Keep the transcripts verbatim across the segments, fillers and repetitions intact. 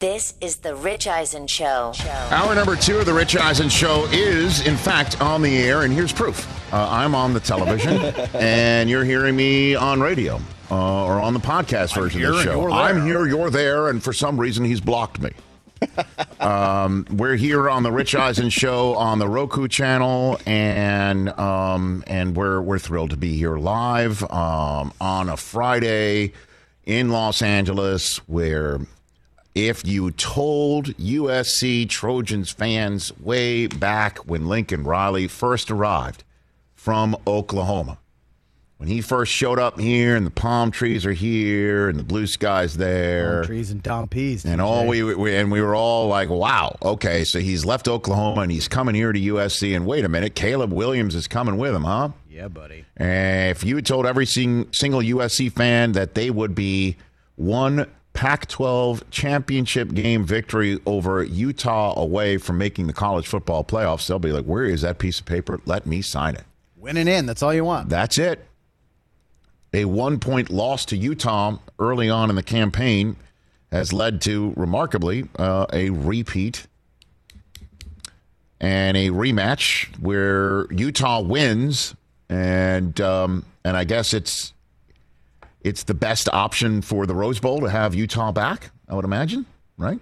This is The Rich Eisen Show. Hour number two of The Rich Eisen Show is, in fact, on the air, and here's proof. Uh, I'm on the television, and you're hearing me on radio uh, or on the podcast version of the show. I'm here, you're there, and for some reason he's blocked me. um, we're here on The Rich Eisen Show on the Roku channel, and um, and we're, we're thrilled to be here live um, on a Friday in Los Angeles where... If you told U S C Trojans fans way back when Lincoln Riley first arrived from Oklahoma, when he first showed up here and the palm trees are here and the blue sky's there. Palm trees and Tom Pease. And, all we, we, and we were all like, wow, okay, so he's left Oklahoma and he's coming here to U S C. And wait a minute, Caleb Williams is coming with him, huh? Yeah, buddy. And if you told every sing, single U S C fan that they would be one Pac twelve championship game victory over Utah away from making the college football playoffs, they'll be like, where is that piece of paper? Let me sign it. Winning in. That's all you want. That's it. A one-point loss to Utah early on in the campaign has led to, remarkably, uh, a repeat and a rematch where Utah wins, and um, and I guess it's It's the best option for the Rose Bowl to have Utah back, I would imagine, right?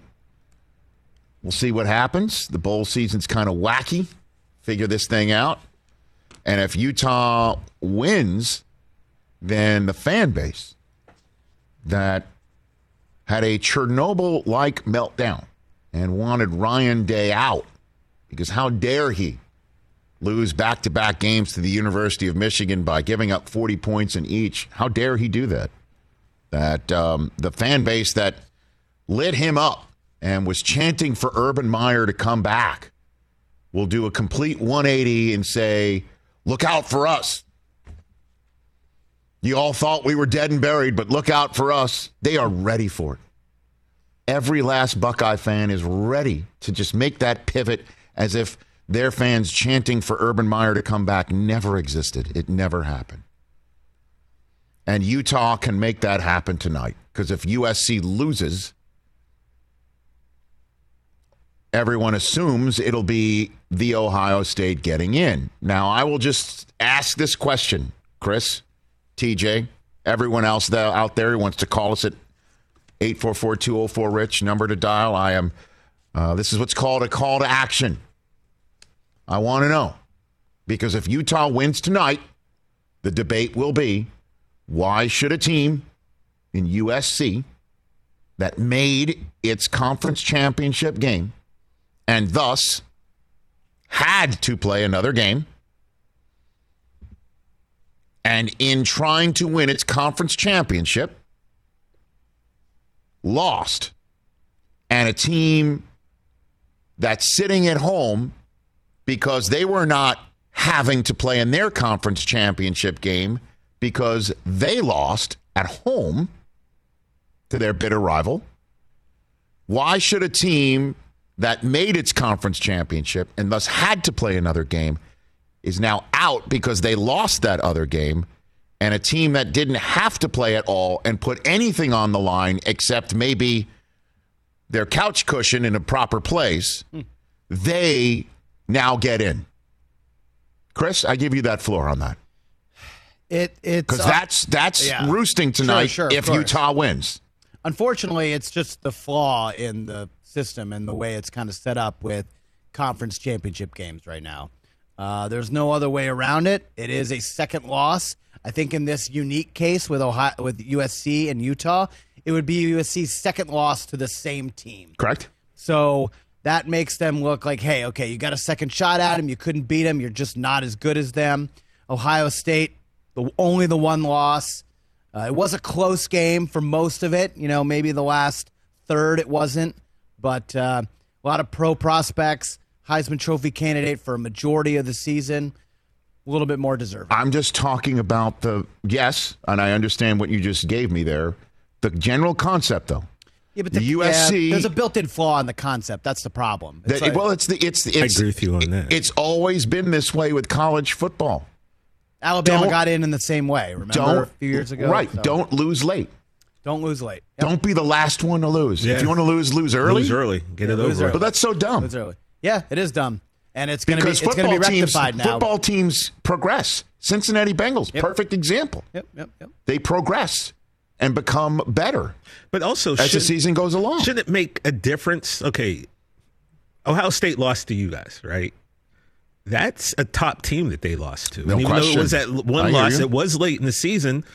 We'll see what happens. The bowl season's kind of wacky. Figure this thing out. And if Utah wins, then the fan base that had a Chernobyl-like meltdown and wanted Ryan Day out, because how dare he lose back-to-back games to the University of Michigan by giving up forty points in each. How dare he do that? That um, the fan base that lit him up and was chanting for Urban Meyer to come back will do a complete one eighty and say, look out for us. You all thought we were dead and buried, but look out for us. They are ready for it. Every last Buckeye fan is ready to just make that pivot as if their fans chanting for Urban Meyer to come back never existed. It never happened. And Utah can make that happen tonight. Because if U S C loses, everyone assumes it'll be the Ohio State getting in. Now, I will just ask this question, Chris, T J, everyone else out there who wants to call us at eight four four, two oh four, RICH, number to dial. I am. Uh, this is what's called a call to action. I want to know, because if Utah wins tonight, the debate will be, why should a team in U S C that made its conference championship game and thus had to play another game, and in trying to win its conference championship, lost, and a team that's sitting at home because they were not having to play in their conference championship game because they lost at home to their bitter rival. Why should a team that made its conference championship and thus had to play another game is now out because they lost that other game, and a team that didn't have to play at all and put anything on the line except maybe their couch cushion in a proper place, hmm. they... now get in. Chris, I give you that floor on that. It it's because that's that's yeah. roosting tonight sure, sure, if Utah wins. Unfortunately, it's just the flaw in the system and the way it's kind of set up with conference championship games right now. Uh, there's no other way around it. It is a second loss. I think in this unique case with Ohio, with U S C and Utah, it would be U S C's second loss to the same team. Correct. So that makes them look like, hey, okay, you got a second shot at him. You couldn't beat him. You're just not as good as them. Ohio State, the, only the one loss. Uh, it was a close game for most of it. You know, maybe the last third it wasn't. But uh, a lot of pro prospects, Heisman Trophy candidate for a majority of the season. A little bit more deserving. I'm just talking about the, yes, and I understand what you just gave me there. The general concept, though. Yeah, but the, the U S C, yeah, there's a built-in flaw in the concept. That's the problem. It's that, like, well, it's the it's it's. I agree with you on that. It's always been this way with college football. Alabama don't, got in in the same way. Remember a few years ago, right? So. Don't lose late. Don't lose late. Yep. Don't be the last one to lose. Yeah. If you want to lose, lose early. Lose early. Get yeah, it over. Early. But that's so dumb. Lose early. Yeah, it is dumb. And it's going to be, it's gonna be rectified teams, now. Football teams progress. Cincinnati Bengals, yep. perfect example. Yep, yep, yep. They progress and become better. But also, as the season goes along. Shouldn't it make a difference? Okay, Ohio State lost to you guys, right? That's a top team that they lost to. No and even question. Though it was that one I loss, it was late in the season.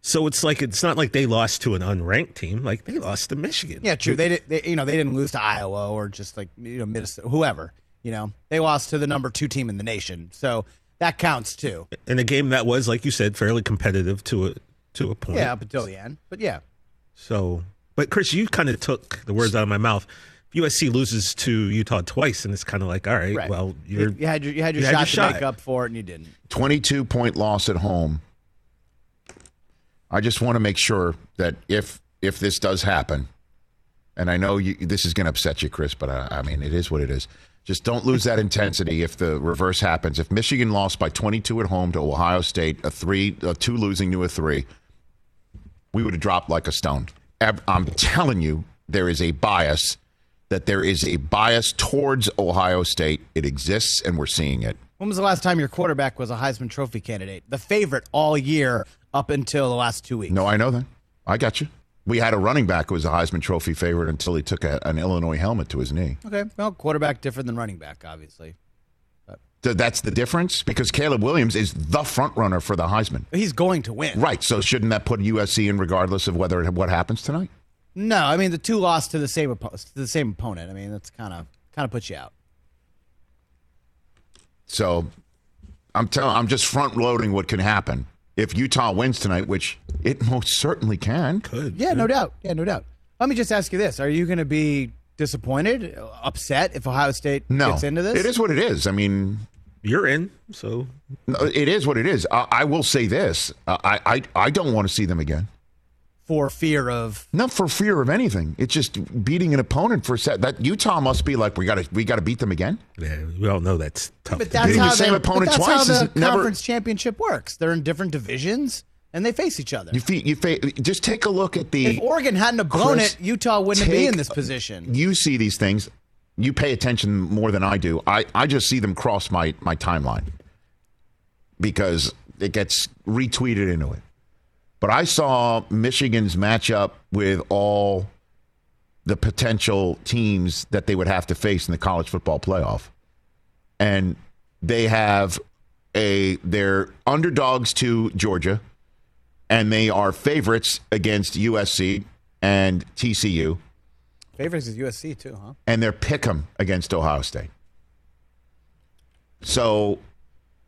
So it's like it's not like they lost to an unranked team. Like they lost to Michigan. Yeah, true. They, they you know they didn't lose to Iowa or just like you know Minnesota, whoever. You know they lost to the number two team in the nation, so that counts too. In a game that was, like you said, fairly competitive to a to a point. Yeah, up until the end. But yeah. So, but Chris, you kind of took the words out of my mouth. U S C loses to Utah twice, and it's kind of like, all right, right. well, you're, you had your, you had your you shot had your to shot. Make up for it, and you didn't. twenty-two point loss at home. I just want to make sure that if if this does happen, and I know you, this is going to upset you, Chris, but I, I mean, it is what it is. Just don't lose that intensity if the reverse happens. If Michigan lost by twenty-two at home to Ohio State, a three, a two losing to a three, we would have dropped like a stone. I'm telling you, there is a bias. That there is a bias towards Ohio State. It exists, and we're seeing it. When was the last time your quarterback was a Heisman Trophy candidate? The favorite all year up until the last two weeks. No, I know that. I got you. We had a running back who was a Heisman Trophy favorite until he took a, an Illinois helmet to his knee. Okay, well, quarterback different than running back, obviously. But. So that's the difference? Because Caleb Williams is the front runner for the Heisman. He's going to win. Right, so shouldn't that put U S C in regardless of whether it, what happens tonight? No, I mean the two lost to the same to the same opponent. I mean that's kind of kind of puts you out. So, I'm telling, I'm just front loading what can happen if Utah wins tonight, which it most certainly can. Could yeah, no doubt, yeah, no doubt. Let me just ask you this: are you going to be disappointed, upset if Ohio State no. gets into this? It is what it is. I mean, you're in, so no, it is what it is. I, I will say this: I I, I don't want to see them again. For fear of not for fear of anything. It's just beating an opponent for a set. That Utah must be like we got to we got to beat them again. Yeah, we all know that's tough. But that's beating how the same opponent that's twice. How the is conference never... championship works. They're in different divisions and they face each other. You, fe- you fe- just take a look at the. If Oregon hadn't have blown Chris, it, Utah wouldn't take, be in this position. You see these things. You pay attention more than I do. I, I just see them cross my my timeline because it gets retweeted into it. But I saw Michigan's matchup with all the potential teams that they would have to face in the college football playoff. And they have a, they're underdogs to Georgia, and they are favorites against U S C and T C U. Favorites is U S C too, huh? And they're pick'em against Ohio State. So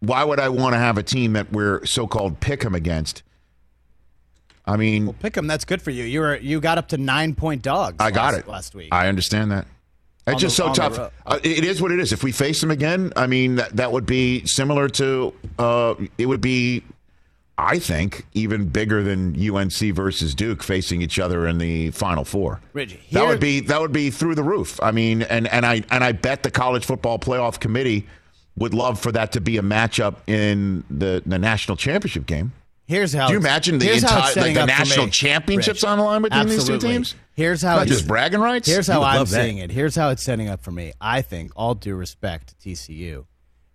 why would I want to have a team that we're so-called pick'em against? I mean, well, pick 'em. That's good for you. You were you got up to nine point dogs. I got last, it last week. I understand that. It's on just the, so tough. Uh, it is what it is. If we face them again, I mean that that would be similar to. Uh, it would be, I think, even bigger than U N C versus Duke facing each other in the Final Four. Reggie, here, that would be that would be through the roof. I mean, and and I and I bet the College Football Playoff Committee would love for that to be a matchup in the the national championship game. Here's how. Do you imagine the entire like the national me, championships Rich. On the line between Absolutely. These two teams? Here's how. Not just bragging rights. Here's how I'm seeing it. Here's how it's setting up for me. I think, all due respect to T C U,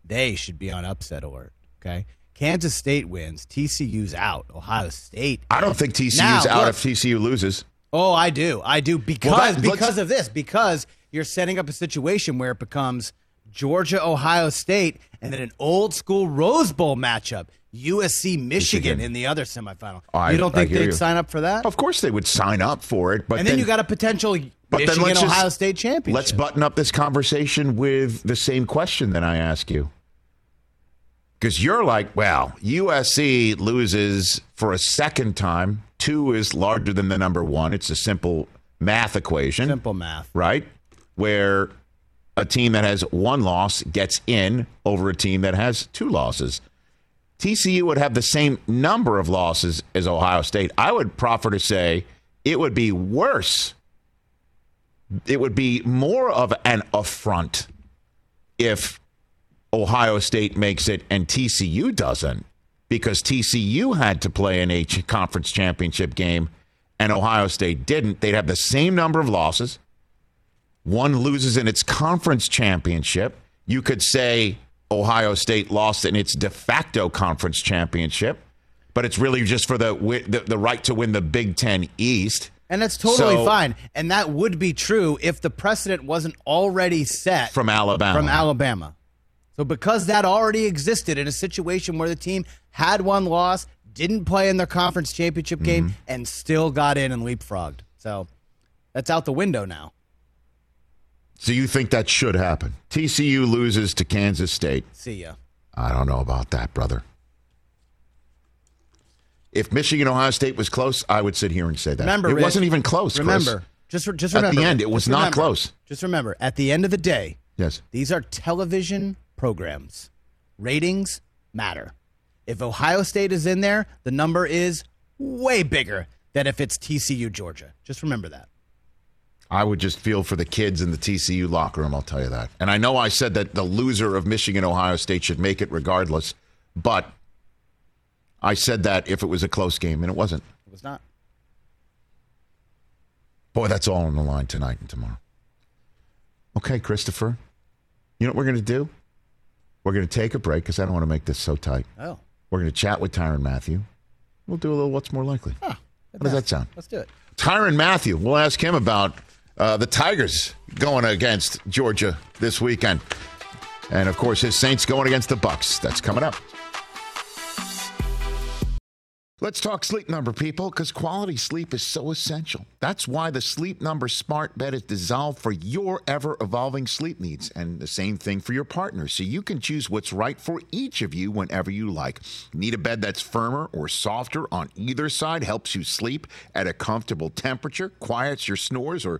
they should be on upset alert. Okay, Kansas State wins, T C U's out. Ohio State. I don't think T C U's now, out look, if T C U loses. Oh, I do. I do because well, that, because of this because you're setting up a situation where it becomes Georgia, Ohio State, and then an old school Rose Bowl matchup. U S C Michigan, Michigan in the other semifinal. I, you don't think they'd you. sign up for that? Of course they would sign up for it. But and then, then you got a potential but Michigan then let's Ohio just, State championship. Let's button up this conversation with the same question that I ask you. Because you're like, well, U S C loses for a second time. Two is larger than the number one. It's a simple math equation. Simple math. Right? Where a team that has one loss gets in over a team that has two losses. T C U would have the same number of losses as Ohio State. I would proffer to say it would be worse. It would be more of an affront if Ohio State makes it and T C U doesn't, because T C U had to play in a conference championship game and Ohio State didn't, they'd have the same number of losses. One loses in its conference championship. You could say Ohio State lost in its de facto conference championship, but it's really just for the the, the right to win the Big Ten East. And that's totally so, fine. And that would be true if the precedent wasn't already set from Alabama. From Alabama. So because that already existed in a situation where the team had one loss, didn't play in their conference championship game, mm-hmm. and still got in and leapfrogged. So that's out the window now. So you think that should happen? T C U loses to Kansas State. See ya. I don't know about that, brother. If Michigan Ohio State was close, I would sit here and say that. Remember, it Rich, wasn't even close. Remember, Chris. just re- just remember. At the end, it was remember, not close. Just remember, at the end of the day, yes, these are television programs. Ratings matter. If Ohio State is in there, the number is way bigger than if it's T C U Georgia. Just remember that. I would just feel for the kids in the T C U locker room. I'll tell you that. And I know I said that the loser of Michigan Ohio State should make it regardless, but I said that if it was a close game, and it wasn't. It was not. Boy, that's all on the line tonight and tomorrow. Okay, Christopher, you know what we're going to do? We're going to take a break because I don't want to make this so tight. Oh. We're going to chat with Tyrann Mathieu. We'll do a little what's more likely. Huh, How does that sound? Let's do it. Tyrann Mathieu. We'll ask him about uh, the Tigers going against Georgia this weekend. And, of course, his Saints going against the Bucs. That's coming up. Let's talk Sleep Number, people, because quality sleep is so essential. That's why the Sleep Number smart bed is designed for your ever-evolving sleep needs, and the same thing for your partner, so you can choose what's right for each of you whenever you like. Need a bed that's firmer or softer on either side, helps you sleep at a comfortable temperature, quiets your snores or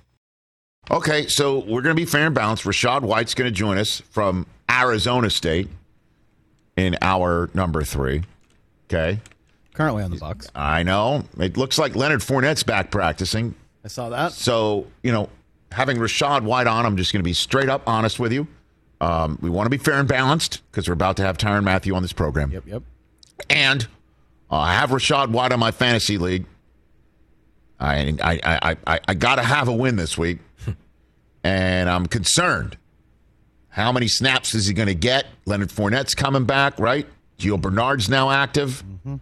Okay, so we're going to be fair and balanced. Rashad White's going to join us from Arizona State in hour number three. Okay. Currently on the Bucs. I know. It looks like Leonard Fournette's back practicing. I saw that. So, you know, having Rashad White on, I'm just going to be straight up honest with you. Um, we want to be fair and balanced because we're about to have Tyrann Mathieu on this program. Yep, yep. And uh, I have Rashad White on my fantasy league. I I I I, I got to have a win this week. And I'm concerned. How many snaps is he going to get? Leonard Fournette's coming back, right? Gio Bernard's now active. Mm-hmm.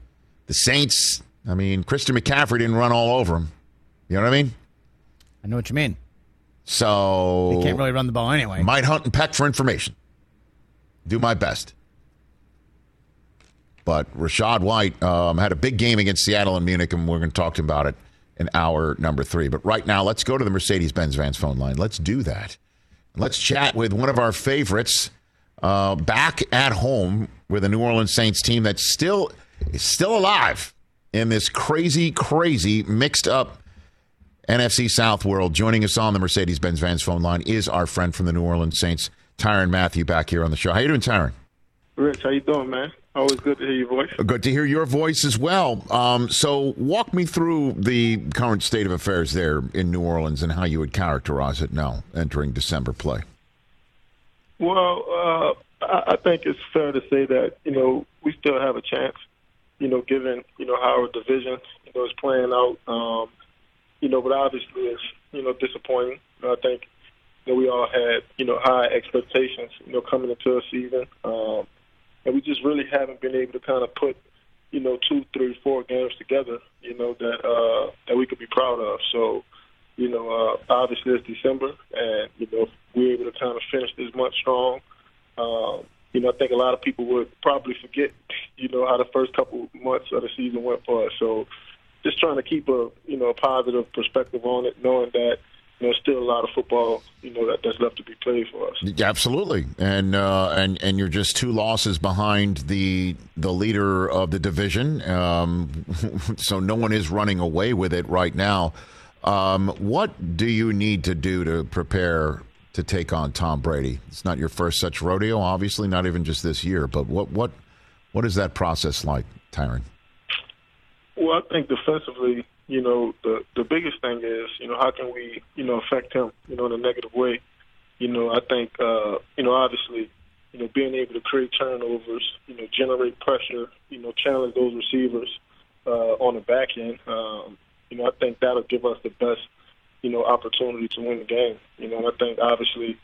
The Saints, I mean, Christian McCaffrey didn't run all over him. You know what I mean? I know what you mean. So. He can't really run the ball anyway. Might hunt and peck for information. Do my best. But Rashad White um, had a big game against Seattle and Munich, and we're going to talk to him about it in hour number three. But right now, let's go to the Mercedes-Benz Vans phone line. Let's do that. Let's chat with one of our favorites uh, back at home with a New Orleans Saints team that's still is still alive in this crazy, crazy, mixed-up N F C South world. Joining us on the Mercedes-Benz Vans phone line is our friend from the New Orleans Saints, Tyrann Mathieu, back here on the show. How you doing, Tyrann? Rich, how you doing, man? Always good to hear your voice. Good to hear your voice as well. Um, so walk me through the current state of affairs there in New Orleans and how you would characterize it now entering December play. Well, uh, I, I think it's fair to say that, you know, we still have a chance, you know, given, you know, how our division, you know, is playing out. Um, you know, but obviously it's, you know, disappointing. I think that we all had, you know, high expectations, you know, coming into a season. Um, and we just really haven't been able to kind of put, you know, two, three, four games together, you know, that uh, that we could be proud of. So, you know, uh, obviously it's December, and, you know, if we're able to kind of finish this month strong, um, you know, I think a lot of people would probably forget, you know, how the first couple months of the season went for us. So just trying to keep a, you know, a positive perspective on it, knowing that, you know, still a lot of football, you know, that, that's left to be played for us. Absolutely. And uh, and, and you're just two losses behind the the leader of the division. Um, so no one is running away with it right now. Um, what do you need to do to prepare to take on Tom Brady? It's not your first such rodeo, obviously, not even just this year. But what, what, what is that process like, Tyrann? Well, I think defensively, you know, the, the biggest thing is, you know, how can we, you know, affect him, you know, in a negative way? You know, I think, uh, you know, obviously, you know, being able to create turnovers, you know, generate pressure, you know, challenge those receivers uh, on the back end, um, you know, I think that'll give us the best, you know, opportunity to win the game. You know, and I think, obviously,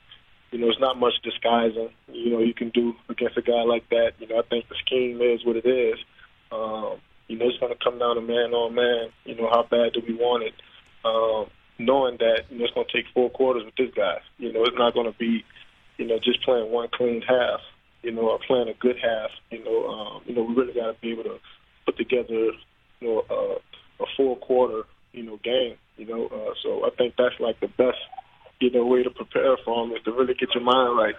you know, it's not much disguising, you know, you can do against a guy like that. You know, I think the scheme is what it is. Um, You know, it's going to come down to man on man. You know, how bad do we want it? Um, knowing that, you know, it's going to take four quarters with this guy. You know, it's not going to be, you know, just playing one clean half, you know, or playing a good half. You know, um, you know, we really got to be able to put together, you know, uh, a four-quarter, you know, game. You know, uh, so I think that's like the best, you know, way to prepare for him is to really get your mind right.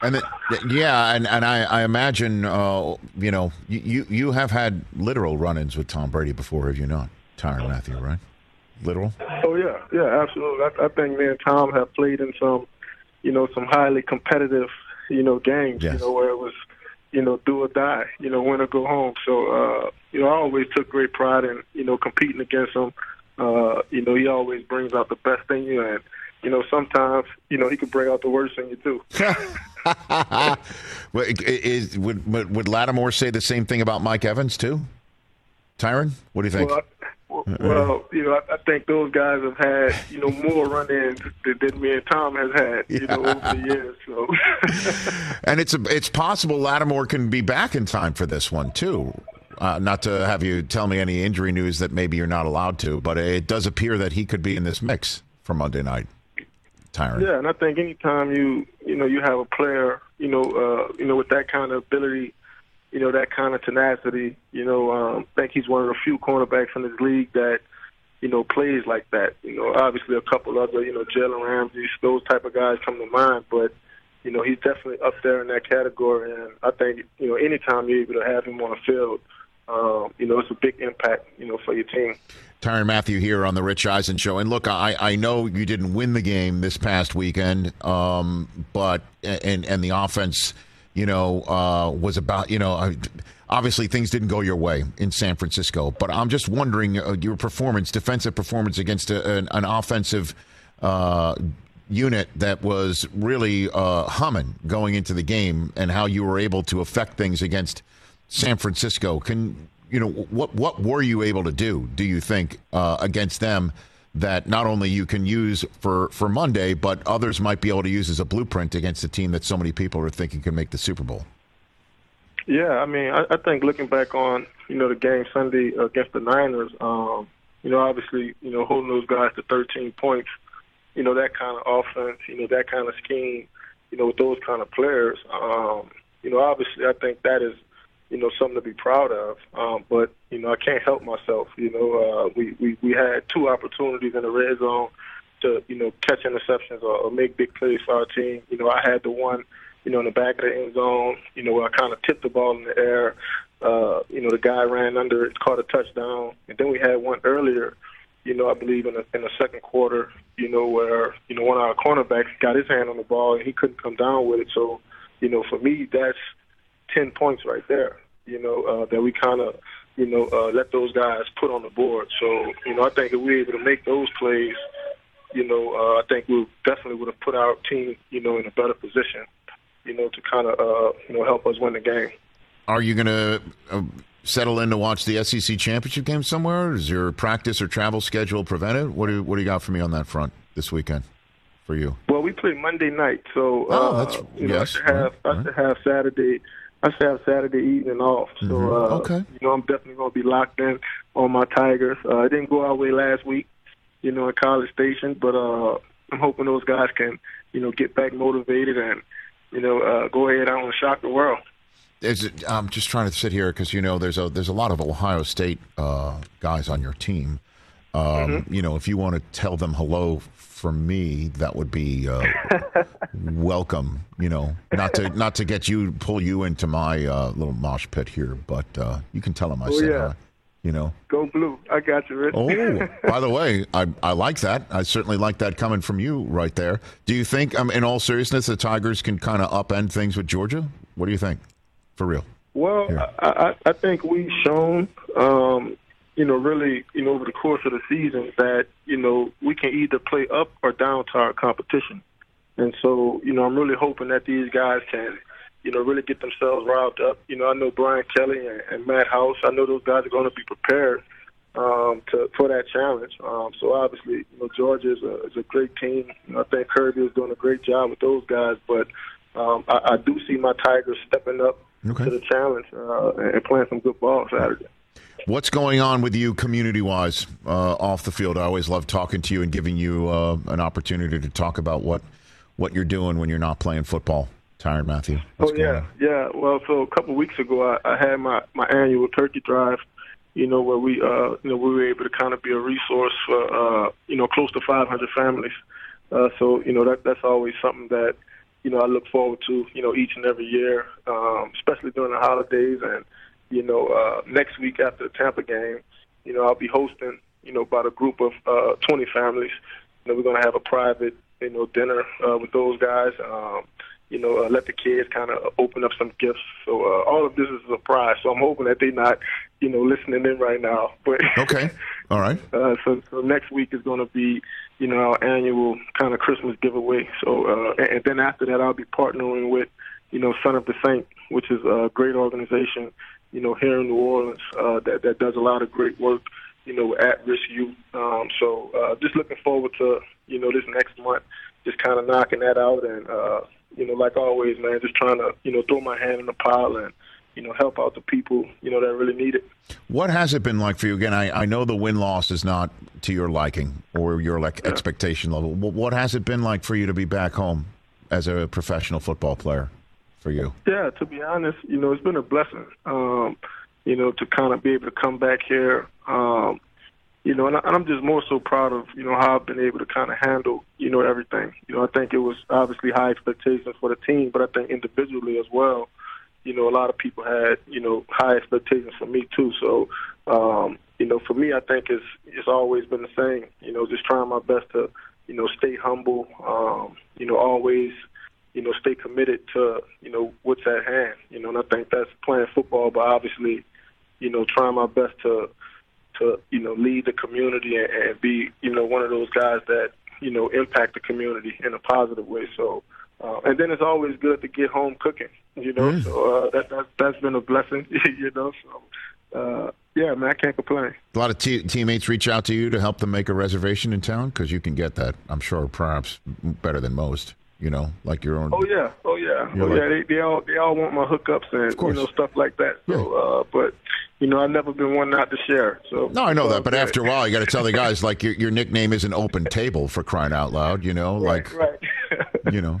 And it, yeah, and, and I, I imagine, uh, you know, you, you have had literal run-ins with Tom Brady before, have you not, Tyrann Mathieu, right? Literal? Oh, yeah, yeah, absolutely. I, I think me and Tom have played in some, you know, some highly competitive, you know, games, yes. You know, where it was, you know, do or die, you know, win or go home. So, uh, you know, I always took great pride in, you know, competing against him. Uh, you know, he always brings out the best in you, and, you know, sometimes, you know, he could bring out the worst in you, too. Is, would, would would Lattimore say the same thing about Mike Evans too, Tyrann? What do you think? Well, I, well you know, I, I think those guys have had, you know, more run-ins than, than me and Tom has had, you yeah. know, over the years. So, and it's a, it's possible Lattimore can be back in time for this one too. Uh, not to have you tell me any injury news that maybe you're not allowed to, but it does appear that he could be in this mix for Monday night. Tyrann. Yeah, and I think anytime you you know you have a player you know uh, you know with that kind of ability, you know that kind of tenacity, you know um, I think he's one of the few cornerbacks in this league that you know plays like that. You know, obviously a couple other you know Jalen Ramsey, those type of guys come to mind, but you know he's definitely up there in that category. And I think you know anytime you're able to have him on the field. Um, you know, it's a big impact, you know, for your team. Tyrann Mathieu here on the Rich Eisen Show. And look, I, I know you didn't win the game this past weekend, um, but and and the offense, you know, uh, was about, you know, obviously things didn't go your way in San Francisco. But I'm just wondering uh, your performance, defensive performance against a, an, an offensive uh, unit that was really uh, humming going into the game and how you were able to affect things against San Francisco. Can you know what what were you able to do? Do you think uh, against them that not only you can use for for Monday, but others might be able to use as a blueprint against a team that so many people are thinking can make the Super Bowl? Yeah, I mean, I, I think looking back on you know the game Sunday against the Niners, um, you know, obviously you know holding those guys to thirteen points, you know that kind of offense, you know that kind of scheme, you know with those kind of players, um, you know obviously I think that is. You know, something to be proud of. Um, but, you know, I can't help myself. You know, uh, we, we, we had two opportunities in the red zone to, you know, catch interceptions or, or make big plays for our team. You know, I had the one, you know, in the back of the end zone, you know, where I kind of tipped the ball in the air. Uh, you know, the guy ran under it, caught a touchdown. And then we had one earlier, you know, I believe in the, in the second quarter, you know, where, you know, one of our cornerbacks got his hand on the ball and he couldn't come down with it. So, you know, for me, that's, ten points right there, you know, uh, that we kind of, you know, uh, let those guys put on the board. So, you know, I think if we were able to make those plays, you know, uh, I think we definitely would have put our team, you know, in a better position, you know, to kind of, uh, you know, help us win the game. Are you going to uh, settle in to watch the S E C championship game somewhere? Is your practice or travel schedule prevented? What do you, what do you got for me on that front this weekend for you? Well, we play Monday night, so uh, oh, that's, you know, yes. I should have, right. I should have Saturday. I should have Saturday evening off. So, mm-hmm. uh, okay. you know, I'm definitely going to be locked in on my Tigers. Uh, it didn't go our way last week, you know, at College Station, but uh, I'm hoping those guys can, you know, get back motivated and, you know, uh, go ahead out and shock the world. Is it, I'm just trying to sit here because, you know, there's a there's a lot of Ohio State uh, guys on your team. Um, mm-hmm. You know, if you want to tell them hello from me, that would be uh, welcome. You know, not to not to get you pull you into my uh, little mosh pit here, but uh, you can tell them I oh, said yeah. hi. You know, go blue. I got you, Rich. Oh, by the way, I, I like that. I certainly like that coming from you right there. Do you think, um, in all seriousness, the Tigers can kind of upend things with Georgia? What do you think, for real? Well, I, I I think we've shown, um, you know, really, you know, over the course of the season that, you know, we can either play up or down to our competition. And so, you know, I'm really hoping that these guys can, you know, really get themselves riled up. You know, I know Brian Kelly and, and Matt House, I know those guys are going to be prepared um, to, for that challenge. Um, so, obviously, you know, Georgia is a, is a great team. You know, I think Kirby is doing a great job with those guys. But um, I, I do see my Tigers stepping up okay. to the challenge uh, and playing some good ball Saturday. What's going on with you community-wise uh, off the field? I always love talking to you and giving you uh, an opportunity to talk about what, what you're doing when you're not playing football. Tyrann Mathieu. What's oh, yeah, yeah. Well, so a couple of weeks ago, I, I had my, my annual turkey drive, you know, where we, uh, you know, we were able to kind of be a resource for, uh, you know, close to five hundred families. Uh, so, you know, that that's always something that, you know, I look forward to, you know, each and every year, um, especially during the holidays. And, you know, uh, next week after the Tampa game, you know, I'll be hosting, you know, about a group of uh, twenty families. You know, we're going to have a private, you know, dinner uh, with those guys. Um You know, uh, let the kids kind of open up some gifts. So uh, all of this is a surprise. So I'm hoping that they're not, you know, listening in right now. But okay, all right. Uh, so, so next week is going to be, you know, our annual kind of Christmas giveaway. So uh, and, and then after that, I'll be partnering with, you know, Son of the Saint, which is a great organization, you know, here in New Orleans uh, that that does a lot of great work, you know, at-risk youth. Um, so uh, just looking forward to, you know, this next month, just kind of knocking that out and. Uh, You know, like always, man, just trying to, you know, throw my hand in the pile and, you know, help out the people, you know, that really need it. What has it been like for you? Again, I, I know the win-loss is not to your liking or your like yeah. expectation level. What has it been like for you to be back home as a professional football player for you? Yeah, to be honest, you know, it's been a blessing, um, you know, to kind of be able to come back here. Um, you know, and, I, and I'm just more so proud of, you know, how I've been able to kind of handle, you know, everything. You know, I think it was obviously high expectations for the team, but I think individually as well, you know, a lot of people had, you know, high expectations for me too. So, um, you know, for me, I think it's it's always been the same, you know, just trying my best to, you know, stay humble, um, you know, always, you know, stay committed to, you know, what's at hand. You know, and I think that's playing football, but obviously, you know, trying my best to, to, you know, lead the community and, and be, you know, one of those guys that, you know, impact the community in a positive way. So, uh, and then it's always good to get home cooking, you know, mm. so uh, that, that, that's been a blessing, you know, so, uh, yeah, man, I can't complain. A lot of te- teammates reach out to you to help them make a reservation in town because you can get that, I'm sure, perhaps better than most, you know, like your own. Oh, yeah, oh, yeah, oh, like, yeah, they, they all they all want my hookups and, you know, stuff like that, so, yeah. uh, but... You know, I've never been one not to share. So no, I know that. But after a while, you got to tell the guys, like, your your nickname is an open table, for crying out loud, you know? Like, right, right. you know,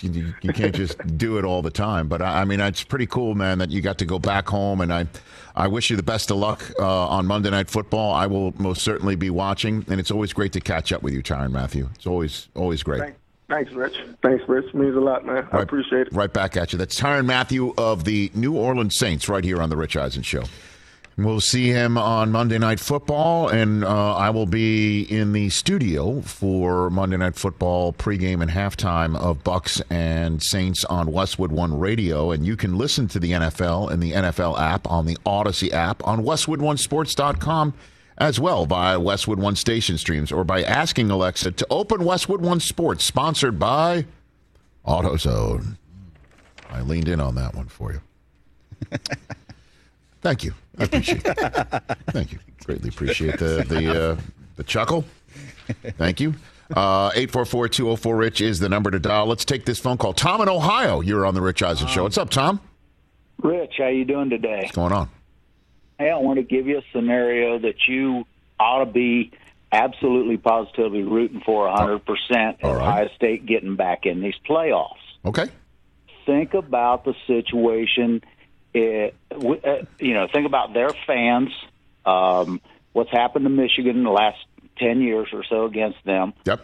you, you can't just do it all the time. But, I, I mean, it's pretty cool, man, that you got to go back home. And I, I wish you the best of luck uh, on Monday Night Football. I will most certainly be watching. And it's always great to catch up with you, Tyrann Mathieu. It's always always great. Thanks. Thanks, Rich. Thanks, Rich. Means a lot, man. Right, I appreciate it. Right back at you. That's Tyrann Mathieu of the New Orleans Saints right here on The Rich Eisen Show. We'll see him on Monday Night Football, and uh, I will be in the studio for Monday Night Football pregame and halftime of Bucks and Saints on Westwood One Radio, and you can listen to the N F L in the N F L app, on the Odyssey app, on Westwood One Sports dot com, as well by Westwood One Station Streams, or by asking Alexa to open Westwood One Sports, sponsored by AutoZone. I leaned in on that one for you. Thank you. I appreciate it. Thank you. Greatly appreciate the the, uh, the chuckle. Thank you. Uh, eight four four, two oh four, RICH is the number to dial. Let's take this phone call. Tom in Ohio, you're on the Rich Eisen Show. What's up, Tom? Rich, how you doing today? What's going on? Hey, I want to give you a scenario that you ought to be absolutely positively rooting for one hundred percent at right. Ohio State getting back in these playoffs. Okay. Think about the situation. It, you know, think about their fans, um, what's happened to Michigan in the last ten years or so against them. Yep.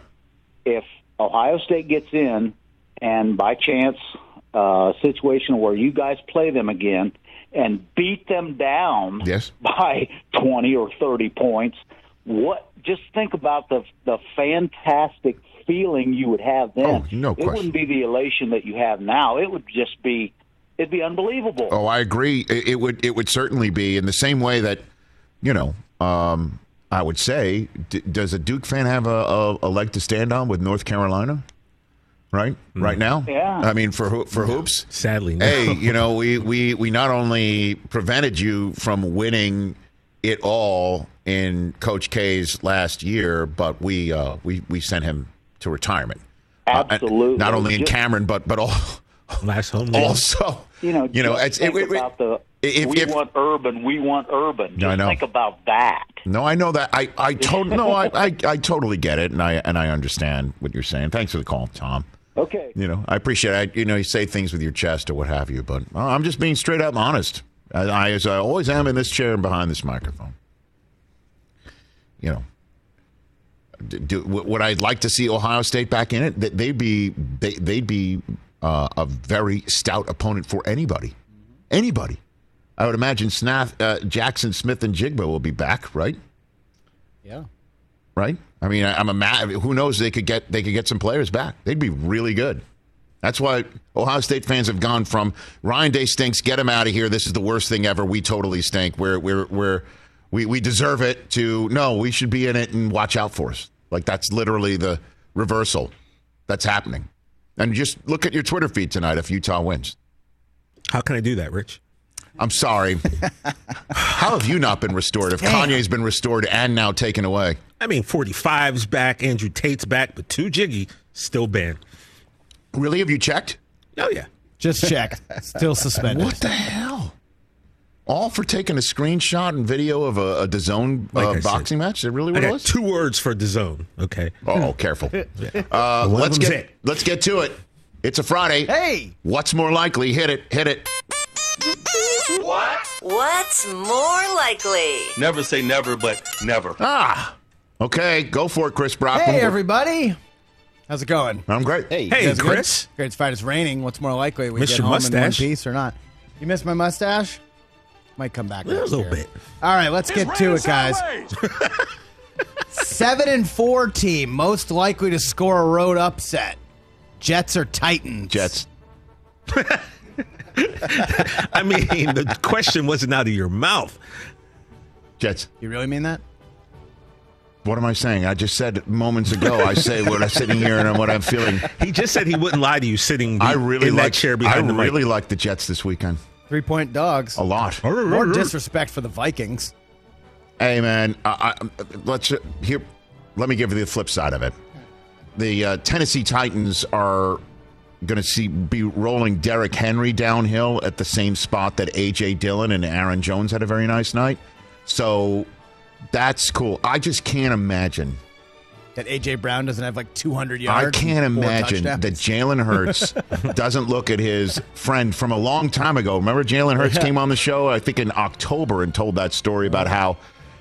If Ohio State gets in and by chance a uh, situation where you guys play them again and beat them down yes. by twenty or thirty points, what? Just think about the the fantastic feeling you would have then. Oh, no question. It wouldn't be the elation that you have now. It would just be... It'd be unbelievable. Oh, I agree. It, it would. It would certainly be in the same way that, you know, um, I would say, d- does a Duke fan have a, a, a leg to stand on with North Carolina, right? Mm. Right now, yeah. I mean, for ho- for hoops, sadly, no. Hey, you know, we, we, we not only prevented you from winning it all in Coach K's last year, but we uh, we we sent him to retirement. Absolutely. Uh, not only in Cameron, but but all. Last home game. Also, you know, you know, it's it, it, about the if, we if, want Urban, we want Urban. Just I know. Think about that. No, I know that. I I totally no, I, I I totally get it, and I and I understand what you're saying. Thanks for the call, Tom. Okay. You know, I appreciate it. I, you know, you say things with your chest or what have you, but uh, I'm just being straight up honest. I, I as I always am in this chair and behind this microphone. You know. Do, would I like to see Ohio State back in it? They'd be they they'd be. Uh, a very stout opponent for anybody. Anybody. I would imagine Snath, uh, Jackson, Smith, and Jigba will be back, right? Yeah. Right? I mean, I, I'm a ma- who knows? They could get they could get some players back. They'd be really good. That's why Ohio State fans have gone from Ryan Day stinks, get him out of here. This is the worst thing ever. We totally stink. We're we're we're we we deserve it. To no, we should be in it and watch out for us. Like that's literally the reversal that's happening. And just look at your Twitter feed tonight if Utah wins. How can I do that, Rich? I'm sorry. How have you not been restored if Damn. Kanye's been restored and now taken away? I mean, forty-five's back, Andrew Tate's back, but two Jiggy still banned. Really? Have you checked? Oh, yeah. Just checked. Still suspended. What the hell? All for taking a screenshot and video of a, a DAZN uh, like boxing said. Match? Is it really what I it was? Two words for DAZN. Okay. Oh, careful. yeah. uh, let's get it. Let's get to it. It's a Friday. Hey, what's more likely? Hit it. Hit it. What? What's more likely? Never say never, but never. Ah. Okay. Go for it, Chris Brockman. Hey, everybody. How's it going? I'm great. Hey, hey Chris. Great. It's Friday. It's raining. What's more likely? We Mister get home mustache. In one piece or not? You missed my mustache? Might come back a little year. Bit. All right, let's it's get to it, guys. Seven and four team most likely to score a road upset: Jets or Titans? Jets. I mean, the question wasn't out of your mouth. Jets. You really mean that? What am I saying? I just said moments ago. I say what I'm sitting here and what I'm feeling. He just said he wouldn't lie to you sitting. I really in liked, that chair behind I the mic. I really like the Jets this weekend. Three-point dogs. A lot. More disrespect for the Vikings. Hey, man, I, I, let's here. Let me give you the flip side of it. The uh, Tennessee Titans are going to see be rolling Derrick Henry downhill at the same spot that A J Dillon and Aaron Jones had a very nice night. So that's cool. I just can't imagine that A J Brown doesn't have like two hundred yards. I can't imagine that Jalen Hurts doesn't look at his friend from a long time ago. Remember Jalen Hurts yeah. came on the show, I think in October, and told that story about how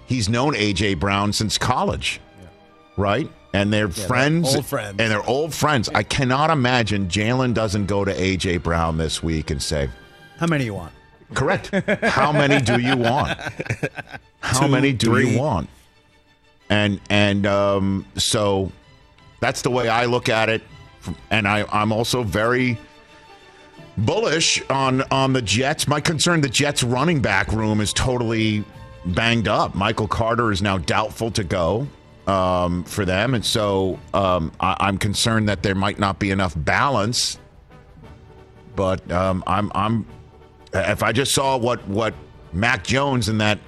he's known A J Brown since college, yeah. right? And they're yeah, friends. They're old friends. And they're old friends. I cannot imagine Jalen doesn't go to A J Brown this week and say, how many do you want? Correct. How many do you want? How Two, many do three. you want? And and um, so that's the way I look at it. And I, I'm also very bullish on, on the Jets. My concern, the Jets running back room is totally banged up. Michael Carter is now doubtful to go um, for them. And so um, I, I'm concerned that there might not be enough balance. But um, I'm, I'm, if I just saw what, what Mac Jones and that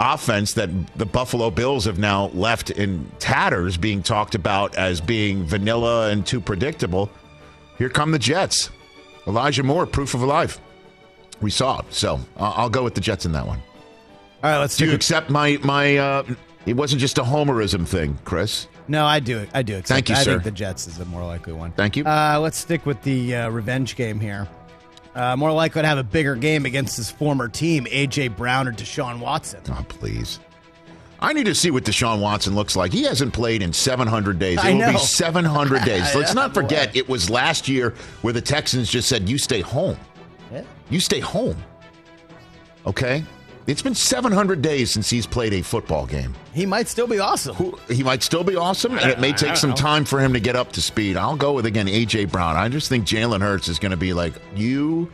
offense that the Buffalo Bills have now left in tatters, being talked about as being vanilla and too predictable, here come the Jets. Elijah Moore, proof of life. We saw it. So uh, I'll go with the Jets in that one. All right, let's do. Do you accept my my? Uh, it wasn't just a homerism thing, Chris. No, I do. I do. Accept. Thank you, sir. I think the Jets is the more likely one. Thank you. Uh, let's stick with the uh, revenge game here. Uh, more likely to have a bigger game against his former team, A J Brown or Deshaun Watson. Oh, please. I need to see what Deshaun Watson looks like. He hasn't played in seven hundred days. It I will know. be seven hundred days. Let's not forget, boy. It was last year where the Texans just said, you stay home. Yeah. You stay home. Okay? It's been seven hundred days since he's played a football game. He might still be awesome. Who, he might still be awesome, and it may take some know. time for him to get up to speed. I'll go with, again, A J. Brown. I just think Jalen Hurts is going to be like, you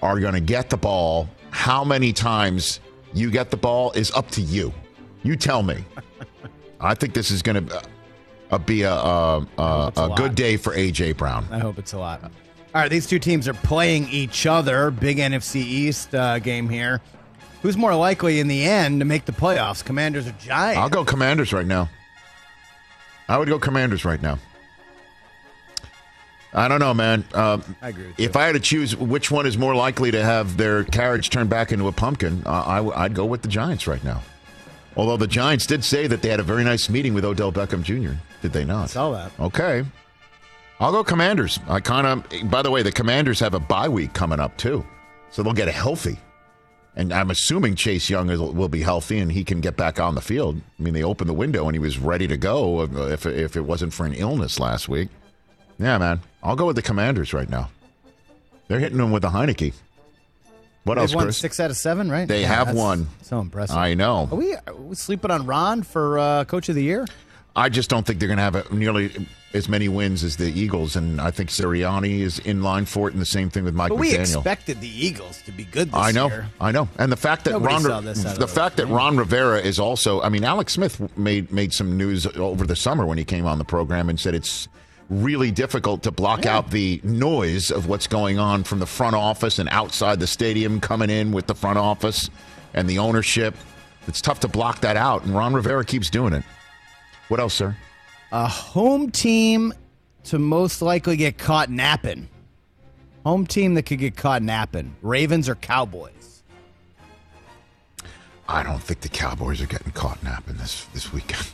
are going to get the ball. How many times you get the ball is up to you. You tell me. I think this is going to uh, be a, uh, uh, a, a good day for A J. Brown. I hope it's a lot. All right, these two teams are playing each other. Big N F C East uh, game here. Who's more likely in the end to make the playoffs, Commanders or Giants? I'll go Commanders right now. I would go Commanders right now. I don't know, man. Um, I agree with you. If I had to choose which one is more likely to have their carriage turned back into a pumpkin, uh, I w- I'd go with the Giants right now. Although the Giants did say that they had a very nice meeting with Odell Beckham Junior, did they not? I saw that. Okay. I'll go Commanders. I kind of. By the way, the Commanders have a bye week coming up, too. So they'll get a healthy. And I'm assuming Chase Young is, will be healthy and he can get back on the field. I mean, they opened the window and he was ready to go if if it wasn't for an illness last week. Yeah, man. I'll go with the Commanders right now. They're hitting them with a Heineke. What They've else, won Chris? Six out of seven, right? They yeah, have won. So impressive. I know. Are we, are we sleeping on Ron for uh, Coach of the Year? I just don't think they're going to have a, nearly as many wins as the Eagles, and I think Sirianni is in line for it, and the same thing with Mike McDaniel. But we McDaniel. expected the Eagles to be good this I know, year. I know. And the fact that Nobody Ron the fact that Ron Rivera is also, I mean, Alex Smith made made some news over the summer when he came on the program and said it's really difficult to block yeah. out the noise of what's going on from the front office and outside the stadium coming in with the front office and the ownership. It's tough to block that out, and Ron Rivera keeps doing it. What else, sir? A home team to most likely get caught napping. Home team that could get caught napping. Ravens or Cowboys? I don't think the Cowboys are getting caught napping this, this weekend.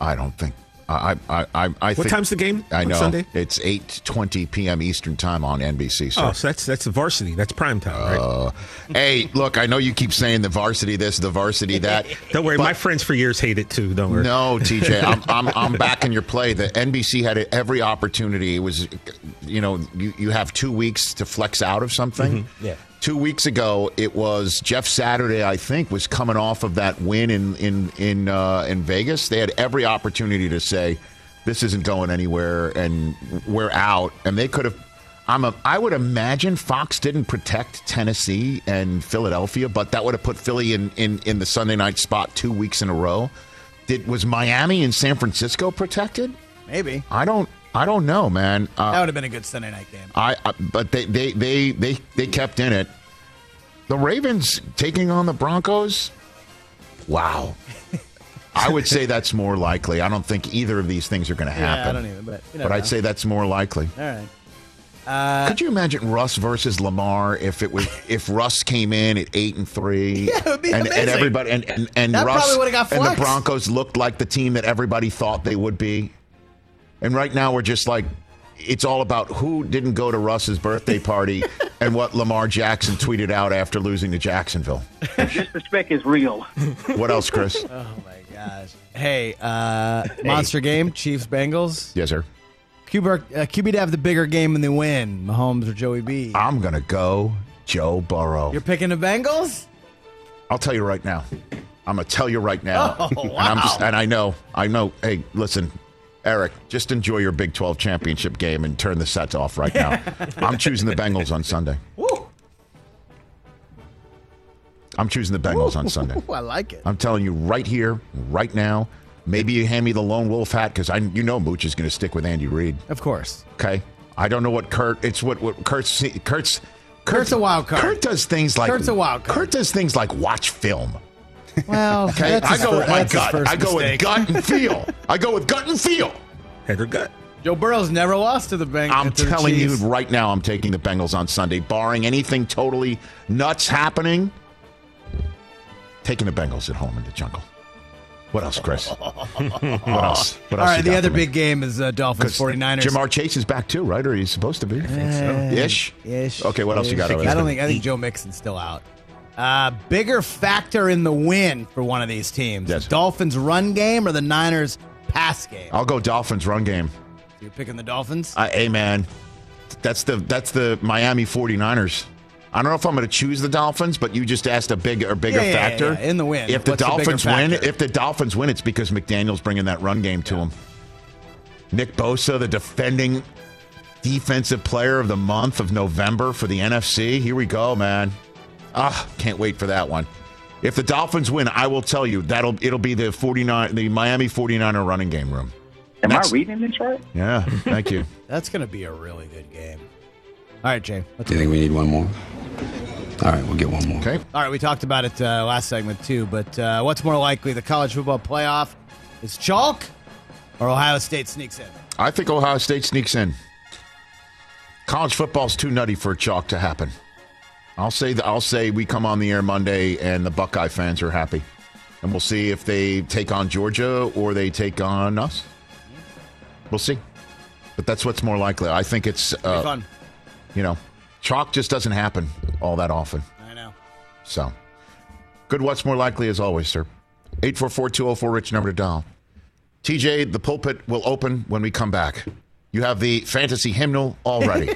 I don't think. I I I, I think, what time's the game? I know Sunday? It's eight twenty p.m. Eastern time on N B C. Sir. Oh, so that's that's the varsity. That's prime time, right? Uh, hey, look, I know you keep saying the varsity this, the varsity that. Don't worry, my friends for years hate it too. Don't worry. No, T J, I'm I'm I'm backing your play. The N B C had every opportunity. It was, you know, you, you have two weeks to flex out of something. Mm-hmm. Yeah. Two weeks ago, it was Jeff Saturday, I think, was coming off of that win in in in, uh, in Vegas. They had every opportunity to say, this isn't going anywhere, and we're out. And they could have – I'm a, I would imagine Fox didn't protect Tennessee and Philadelphia, but that would have put Philly in, in, in the Sunday night spot two weeks in a row. Did Was Miami and San Francisco protected? Maybe. I don't – I don't know, man. Uh, that would have been a good Sunday night game. I, I but they, they they they they kept in it. The Ravens taking on the Broncos. Wow, I would say that's more likely. I don't think either of these things are going to happen. Yeah, I don't even. But you know, but I'd say that's more likely. All right. Uh, Could you imagine Russ versus Lamar if it was if Russ came in at eight and three? Yeah, it would be and, amazing. And everybody and and, and that Russ probably got flexed. And the Broncos looked like the team that everybody thought they would be. And right now we're just like, it's all about who didn't go to Russ's birthday party and what Lamar Jackson tweeted out after losing to Jacksonville. Disrespect is real. What else, Chris? Oh, my gosh. Hey, uh, hey. Monster game, Chiefs-Bengals. Yes, sir. Q B, uh, Q B to have the bigger game in the win, Mahomes or Joey B. I'm going to go Joe Burrow. You're picking the Bengals? I'll tell you right now. I'm going to tell you right now. Oh, wow. And, I'm just, and I know. I know. Hey, listen, Eric, just enjoy your Big twelve championship game and turn the sets off right now. I'm choosing the Bengals on Sunday. Woo. I'm choosing the Bengals Ooh, on Sunday. I like it. I'm telling you right here, right now. Maybe you hand me the lone wolf hat because I, you know, Mooch is going to stick with Andy Reid. Of course. Okay. I don't know what Kurt. It's what what Kurt's Kurt's Kurt's a wild card. Kurt does things like Kurt's a wild card. Kurt does things like watch film. Well, okay. That's I go with my gut. I go mistake. with gut and feel. I go with gut and feel. Head or gut. Joe Burrow's never lost to the Bengals. I'm telling you right now, I'm taking the Bengals on Sunday, barring anything totally nuts happening. Taking the Bengals at home in the jungle. What else, Chris? What else? What All else right, the other big game is uh, Dolphins forty-niners. Jamar Chase is back too, right? Or he's supposed to be? I think so. Uh, Ish. Ish. Okay, what Ish. else you got over there? I don't think I think Joe Mixon's still out. Uh, bigger factor in the win for one of these teams: yes. the Dolphins run game or the Niners pass game? I'll go Dolphins run game. You're picking the Dolphins? Uh, hey man, that's the that's the Miami forty-niners. I don't know if I'm going to choose the Dolphins, but you just asked a big or bigger yeah, yeah, factor yeah, yeah. in the win. If the What's Dolphins the win, if the Dolphins win, it's because McDaniel's bringing that run game to yeah. him. Nick Bosa, the defending defensive player of the month of November for the N F C. Here we go, man. Ah, can't wait for that one. If the Dolphins win, I will tell you that'll it'll be the forty-nine the Miami forty-niner running game room. Am That's, I reading this right? Yeah, thank you. That's going to be a really good game. All right, Jay. Do you think we need one more? All right, we'll get one more. Okay. All right, we talked about it uh, last segment, too, but uh, what's more likely, the college football playoff is chalk or Ohio State sneaks in? I think Ohio State sneaks in. College football's too nutty for chalk to happen. I'll say that. I'll say we come on the air Monday and the Buckeye fans are happy, and we'll see if they take on Georgia or they take on us. We'll see, but that's what's more likely. I think it's uh, fun. You know, chalk just doesn't happen all that often. I know. So, good what's more likely as always, sir. eight four four, two oh four, R I C H, number to dial. T J, the pulpit will open when we come back. You have the fantasy hymnal already.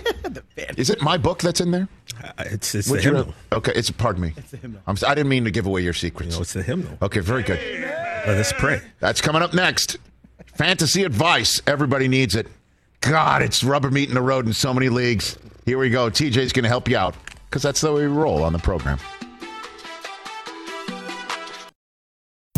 Is it my book that's in there? Uh, it's it's the hymnal. Have, okay, it's pardon me. It's the hymnal. I'm, I didn't mean to give away your secrets. No, it's the hymnal. Okay, very good. Amen. Let us pray. That's coming up next. Fantasy advice. Everybody needs it. God, it's rubber meat in the road in so many leagues. Here we go. T J's going to help you out because that's the way we roll on the program.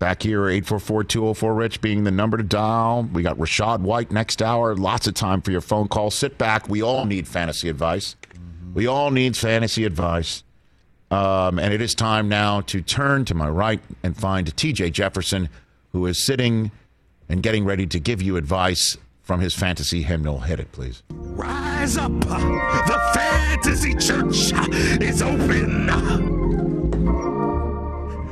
Back here, eight four four, two oh four, R I C H being the number to dial. We got Rashad White next hour. Lots of time for your phone call. Sit back. We all need fantasy advice. Mm-hmm. We all need fantasy advice. Um, and it is time now to turn to my right and find T J Jefferson, who is sitting and getting ready to give you advice from his fantasy hymnal. Hit it, please. Rise up. The fantasy church is open.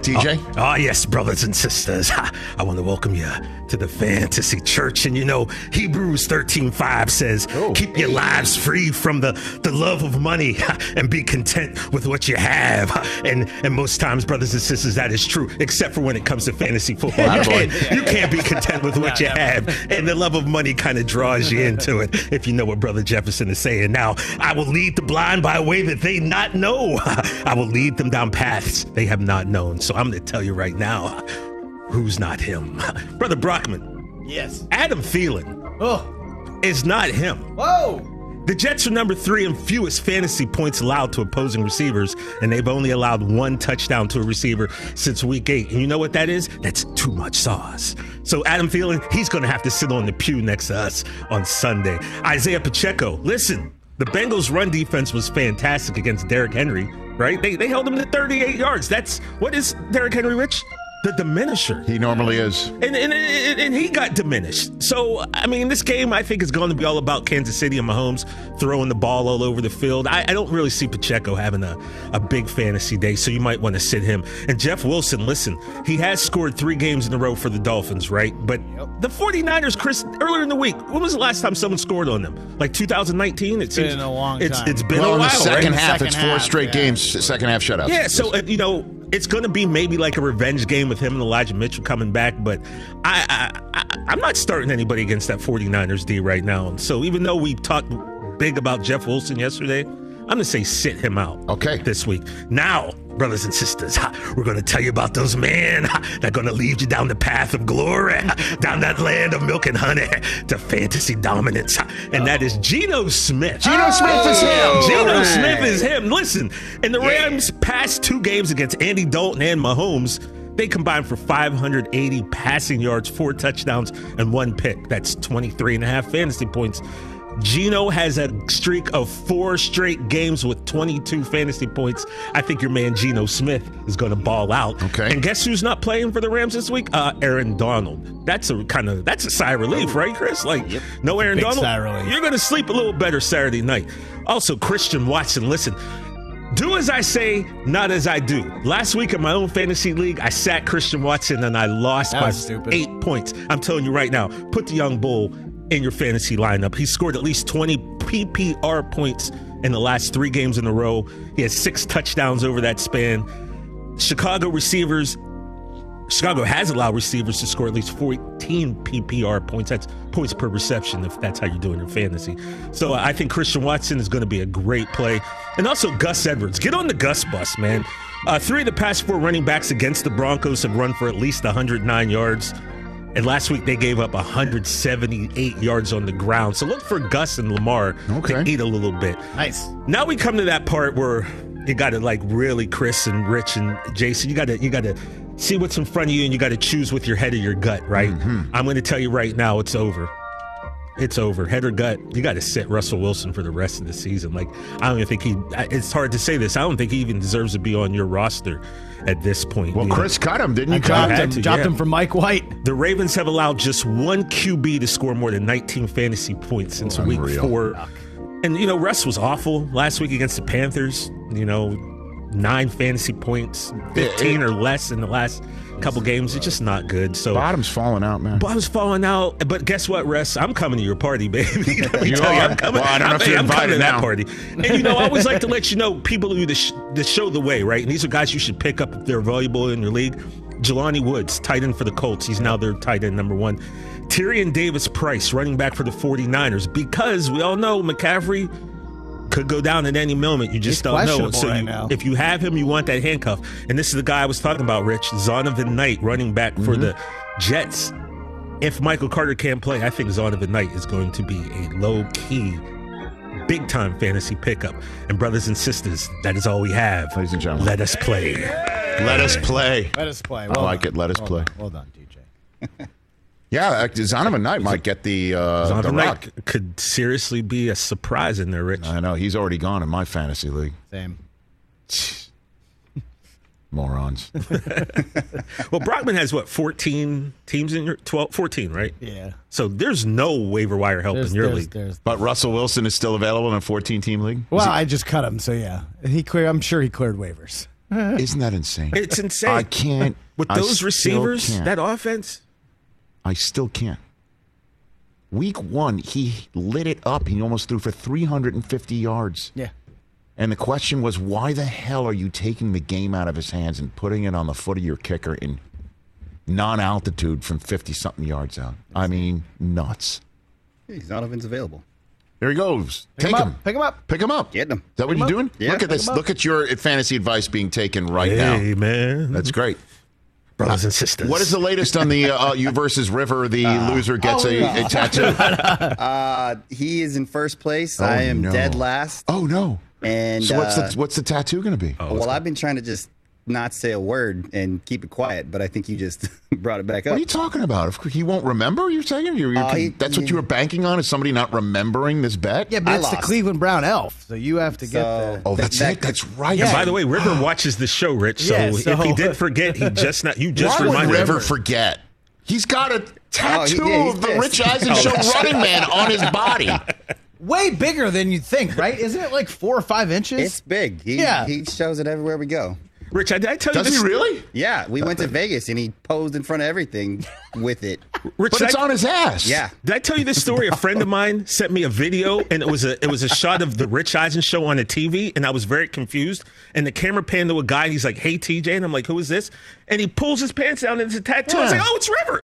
T J? Ah, oh, oh yes, brothers and sisters. I want to welcome you to the Fantasy Church. And you know, Hebrews thirteen five says, oh, keep your lives free from the, the love of money and be content with what you have. And and most times, brothers and sisters, that is true, except for when it comes to fantasy football. You can't, you can't be content with what you have. And the love of money kind of draws you into it, if you know what Brother Jefferson is saying. Now, I will lead the blind by a way that they not know. I will lead them down paths they have not known. So I'm going to tell you right now, who's not him? Brother Brockman. Yes. Adam Thielen. Oh. Is not him. Whoa. The Jets are number three in fewest fantasy points allowed to opposing receivers, and they've only allowed one touchdown to a receiver since week eight. And you know what that is? That's too much sauce. So Adam Thielen, he's going to have to sit on the pew next to us on Sunday. Isaiah Pacheco, listen, the Bengals' run defense was fantastic against Derrick Henry, right? They they held him to thirty-eight yards. That's, what is Derrick Henry, Rich? The diminisher. He normally is. And, and and he got diminished. So, I mean, this game, I think, is going to be all about Kansas City and Mahomes throwing the ball all over the field. I, I don't really see Pacheco having a, a big fantasy day, so you might want to sit him. And Jeff Wilson, listen, he has scored three games in a row for the Dolphins, right? But the 49ers, Chris, earlier in the week, when was the last time someone scored on them? Like two thousand nineteen? It it's seems, been a long time. It's, it's been well, a while, right? Well, in the second right? half, the second it's half, four straight yeah. games, second half shutouts. Yeah, so, uh, you know, it's going to be maybe like a revenge game with him and Elijah Mitchell coming back, but I, I, I, I'm not starting anybody against that 49ers D right now. And so even though we talked big about Jeff Wilson yesterday, I'm going to say sit him out okay. this week. Now, brothers and sisters, we're going to tell you about those men that are going to lead you down the path of glory, down that land of milk and honey to fantasy dominance. And that is Geno Smith. Geno Smith oh, is him. Geno right. Smith is him. Listen, in the Rams' yeah. past two games against Andy Dalton and Mahomes, they combined for five hundred eighty passing yards, four touchdowns, and one pick. That's twenty-three and a half fantasy points. Geno has a streak of four straight games with twenty-two fantasy points. I think your man Geno Smith is going to ball out. Okay. And guess who's not playing for the Rams this week? Uh, Aaron Donald. That's a kind of that's a sigh of relief, right, Chris? Like yep. no Aaron Donald, you're going to sleep a little better Saturday night. Also, Christian Watson, listen. Do as I say, not as I do. Last week in my own fantasy league, I sat Christian Watson and I lost by eight points. I'm telling you right now, put the young bull in your fantasy lineup. He scored at least twenty P P R points in the last three games in a row. He has six touchdowns over that span. Chicago receivers, Chicago has allowed receivers to score at least fourteen P P R points. That's points per reception, if that's how you're doing in fantasy. So I think Christian Watson is going to be a great play. And also Gus Edwards. Get on the Gus bus, man. Uh, three of the past four running backs against the Broncos have run for at least one hundred nine yards. And last week, they gave up one hundred seventy-eight yards on the ground. So look for Gus and Lamar okay. to eat a little bit. Nice. Now we come to that part where you got to, like, really, Chris and Rich and Jason, you got to you got to see what's in front of you, and you got to choose with your head or your gut, right? Mm-hmm. I'm going to tell you right now, it's over. It's over. Head or gut, you got to sit Russell Wilson for the rest of the season. Like, I don't even think he, it's hard to say this, I don't think he even deserves to be on your roster at this point. Well, Chris know. cut him, didn't you? Cut him, to, dropped yeah. him for Mike White. The Ravens have allowed just one Q B to score more than nineteen fantasy points since oh, week unreal. four. Yuck. And, you know, Russ was awful last week against the Panthers, you know, nine fantasy points, fifteen it, it, or less in the last couple games. It's just not good. So bottom's falling out, man. Bottom's falling out. But guess what, Russ? I'm coming to your party, baby. Let me you tell are. you, I'm coming. Well, I don't know I'm, if you're I'm coming to that party. And you know, I always like to let you know people who the sh- show the way, right? And these are guys you should pick up if they're valuable in your league. Jelani Woods, tight end for the Colts. He's now their tight end number one. Tyrion Davis-Price, running back for the 49ers, because we all know McCaffrey could go down at any moment. You just He's don't know. So right you, now. if you have him, you want that handcuff. And this is the guy I was talking about, Rich. Zonovan Knight, running back for mm-hmm. the Jets. If Michael Carter can't play, I think Zonovan Knight is going to be a low-key, big-time fantasy pickup. And brothers and sisters, that is all we have. Ladies and gentlemen. Let us play. Hey! Let us play. Let us play. Well I like done. it. Let us well play. Done. Well done, D J. Yeah, Zonovan Knight might get the, uh, Zonovan the rock. Knight could seriously be a surprise in there, Rich. I know. He's already gone in my fantasy league. Same. Morons. Well, Brockman has, what, fourteen teams in your – twelve, fourteen, right? Yeah. So there's no waiver wire help there's, in your there's, league. There's, there's, but Russell Wilson is still available in a fourteen-team league? Well, he- I just cut him, so yeah. He clear. I'm sure he cleared waivers. Isn't that insane? It's insane. I can't – With those receivers, can't. that offense – I still can't. Week one, he lit it up. He almost threw for three hundred fifty yards. Yeah. And the question was, why the hell are you taking the game out of his hands and putting it on the foot of your kicker in non-altitude from fifty-something yards out? I mean, nuts. Hey, Zonovan's available. There he goes. Pick Take him, him. Up. Pick him up. Pick him up. Get him. Is that Pick what you're up. doing? Yeah. Look at Pick this. Look at your fantasy advice being taken right hey, now. Hey, man. That's great. brothers and sisters. What is the latest on the uh, you versus River? The uh, loser gets oh, a, no. a tattoo. Uh, he is in first place. Oh, I am no. dead last. Oh, no. And so what's, uh, the, what's the tattoo going to be? Oh, well, I've been trying to just not say a word and keep it quiet, but I think you just brought it back up. What are you talking about? He won't remember, you're saying? You're, you're, uh, he, that's what yeah. you were banking on, is somebody not remembering this bet? Yeah, but I it's lost. The Cleveland Brown Elf, so you have to so, get that. Oh, that's that, it? That's right. Yeah. And by the way, River watches this show, Rich, so, yeah, so if he did forget, he just not. You just reminded him. Why would River forget? He's got a tattoo oh, he, yeah, of the Rich Eisen oh, Show running man on his body. Way bigger than you'd think, right? Isn't it like four or five inches? It's big. He, yeah. he shows it everywhere we go. Rich, I, I tell Does you this. Does he really? Yeah, we went to Vegas and he posed in front of everything with it. Rich, but it's I, on his ass. Yeah. Did I tell you this story? A friend of mine sent me a video, and it was a it was a shot of the Rich Eisen Show on the T V, and I was very confused. And the camera panned to a guy, and he's like, "Hey, T J," and I'm like, "Who is this?" And he pulls his pants down, and it's a tattoo. Yeah. I was like, "Oh, it's River."